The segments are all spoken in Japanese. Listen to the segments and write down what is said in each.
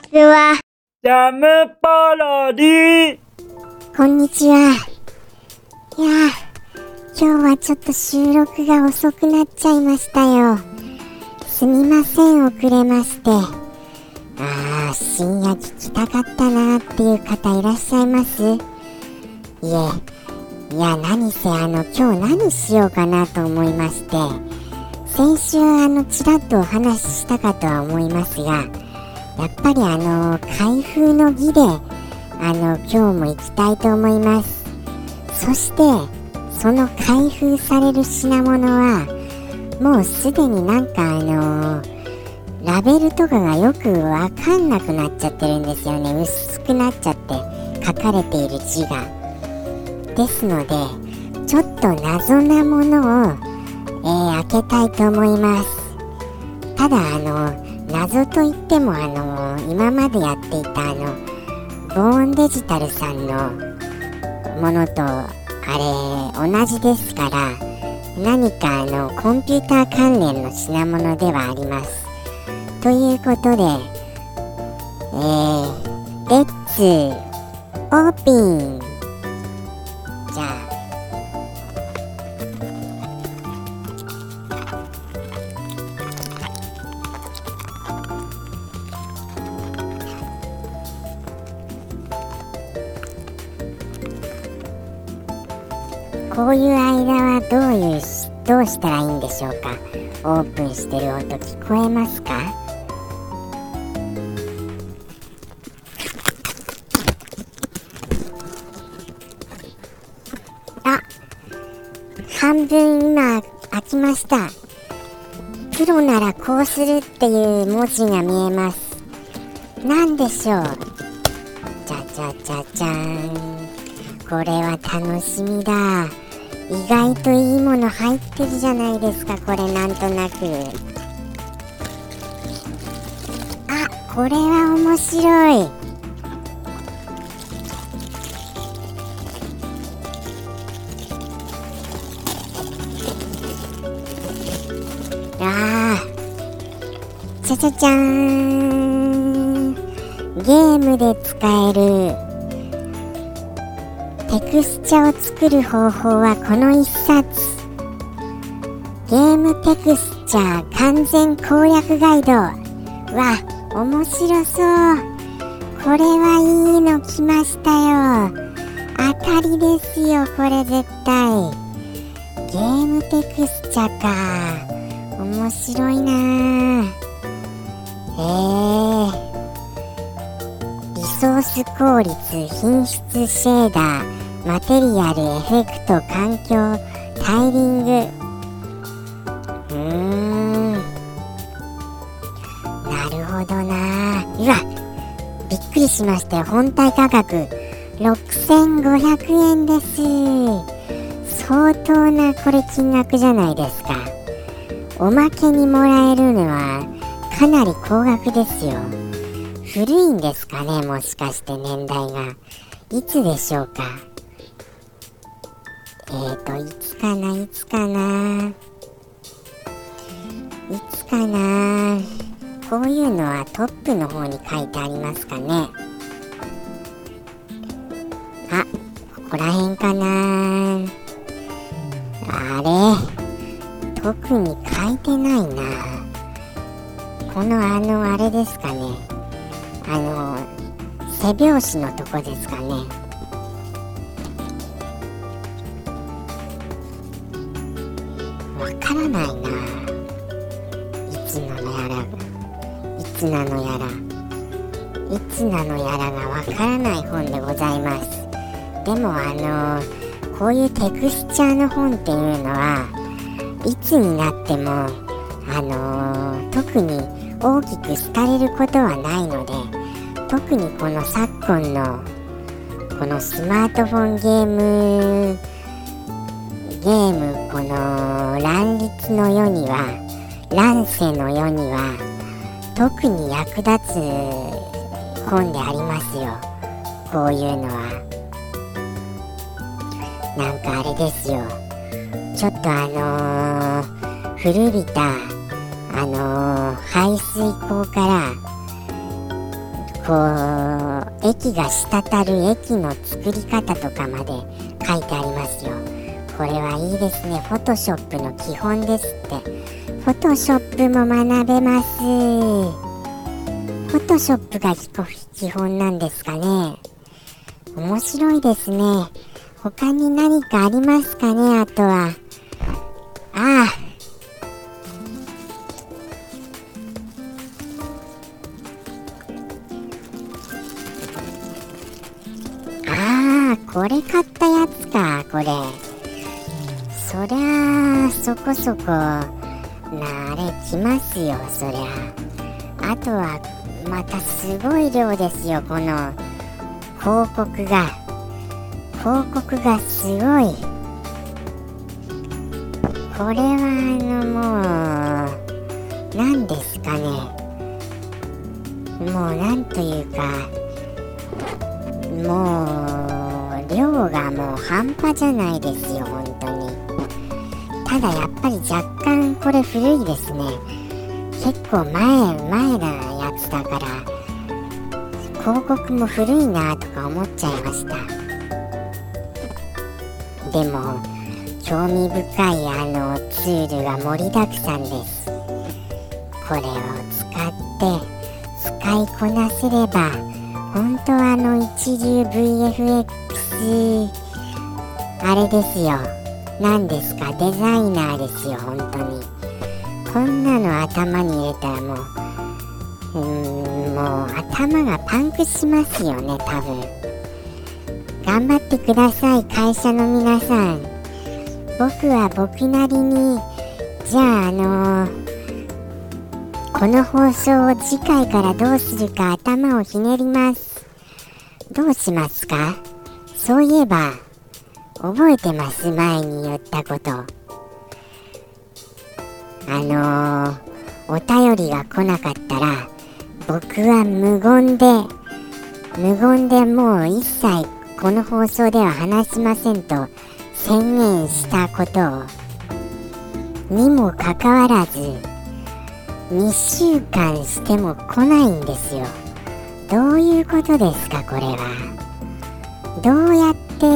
ちは。ジャムパロディ。こんにちは。いやー、今日はちょっと収録が遅くなっちゃいましたよ。すみません、遅れまして。深夜聞きたかったなーっていう方いらっしゃいます？いや、何せ今日何しようかなと思いまして、先週ちらっとお話ししたかとは思いますが、やっぱり開封の儀で今日も行きたいと思います。そしてその開封される品物はもうすでになんかラベルとかがよくわかんなくなっちゃってるんですよね。薄くなっちゃって書かれている字がですので、ちょっと謎なものを、開けたいと思います。ただ謎といっても今までやっていたボーンデジタルさんのものとあれ同じですから、何かコンピューター関連の品物ではあります。ということで、レッツオープン。じゃあこういう間はどうしたらいいんでしょうか。オープンしてる音聞こえますか？あ、半分今開きました。プロならこうするっていう文字が見えます。なんでしょう。じゃじゃじゃじゃーん。これは楽しみだ。意外といいもの入ってるじゃないですか。これなんとなく、あ、これは面白い。あー、じゃじゃじゃーん。ゲームで使えるテクスチャを作る方法はこの一冊。ゲームテクスチャー完全攻略ガイドは面白そう。これはいいの来ましたよ。当たりですよ、これ絶対。ゲームテクスチャか、面白いな。リソース効率、品質、シェーダー、マテリアル、エフェクト、環境、タイリング。なるほどな。うわ、びっくりしましたよ。本体価格6500円です。相当なこれ金額じゃないですか。おまけにもらえるのはかなり高額ですよ。古いんですかね、もしかして年代が。いつでしょうか。いつかな。こういうのはトップの方に書いてありますかね。あ、ここら辺かな。あれ、特に書いてないな。このあれですかね。背拍子のとこですかね。わからないな。いつなのやらがわからない本でございます。でもこういうテクスチャーの本っていうのはいつになっても特に大きく廃れることはないので、特にこの昨今のこのスマートフォンゲームこの乱世の世には特に役立つ本でありますよ。こういうのはなんかあれですよ、ちょっと古びた排水溝からこう液が滴る液の作り方とかまで書いてありますよ。これはいいですね。フォトショップの基本ですって。フォトショップも学べます。フォトショップが基本なんですかね。面白いですね。他に何かありますかね。あとはこれ買ったやつか。これそりゃそこそこなあれきますよ。そりゃあとはまたすごい量ですよ。この広告がすごい。これはもう何ですかね。もうなんというかもう量がもう半端じゃないですよ、本当に。ただやっぱり若干これ古いですね。結構前なやつだから広告も古いなとか思っちゃいました。でも興味深いツールが盛りだくさんです。これを使って使いこなせれば本当は一流 VFXあれですよ。何ですか、デザイナーですよ、本当に。こんなの頭に入れたらもう頭がパンクしますよね、多分。頑張ってください、会社の皆さん。僕は僕なりに、じゃあこの放送を次回からどうするか頭をひねります。どうしますか？そういえば覚えてます、前に言ったこと。お便りが来なかったら僕は無言でもう一切この放送では話しませんと宣言したことをにもかかわらず2週間しても来ないんですよ。どういうことですか、これは。どうやって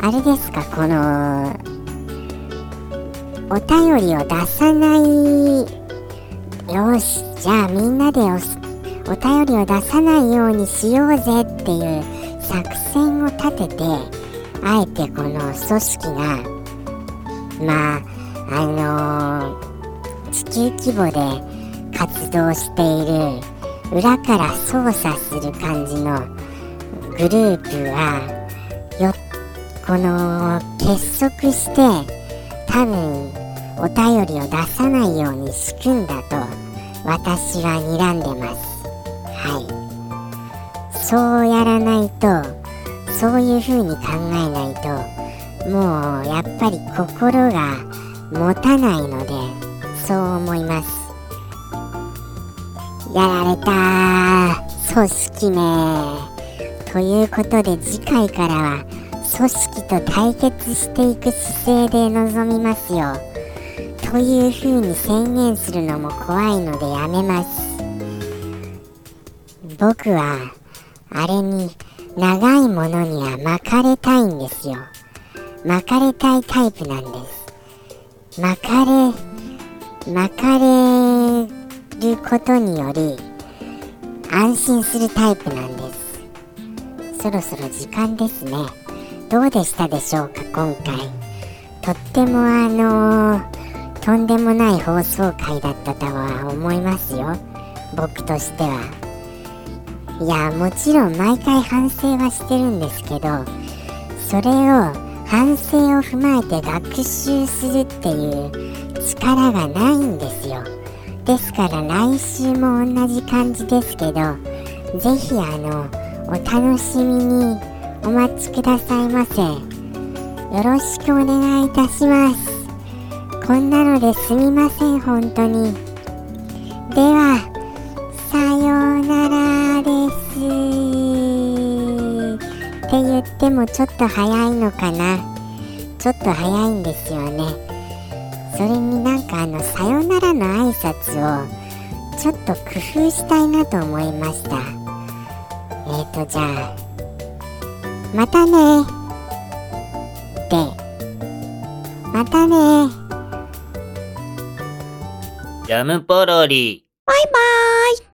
あれですか、このお便りを出さない、よしじゃあみんなでお便りを出さないようにしようぜっていう作戦を立てて、あえてこの組織が地球規模で活動している裏から操作する感じのグループはこの結束して多分お便りを出さないように仕組んだと私は睨んでます。はい、そうやらないと、そういう風に考えないともうやっぱり心が持たないので、そう思います。やられた組織名ということで、次回からは組織と対決していく姿勢で臨みますよというふうに宣言するのも怖いのでやめます。僕はあれに長いものには巻かれたいんですよ。巻かれたいタイプなんです。巻かれることにより安心するタイプなんです。そろそろ時間ですね。どうでしたでしょうか、今回。とってもとんでもない放送回だったとは思いますよ、僕としては。いや、もちろん毎回反省はしてるんですけど、それを反省を踏まえて学習するっていう力がないんですよ。ですから来週も同じ感じですけど、ぜひお楽しみにお待ちくださいませ。よろしくお願いいたします。こんなのですみません、本当に。ではさようならですって言ってもちょっと早いのかな。ちょっと早いんですよね。それになんかさよならの挨拶をちょっと工夫したいなと思いました。じゃあまたねでまたねジャムポロリバイバーイ。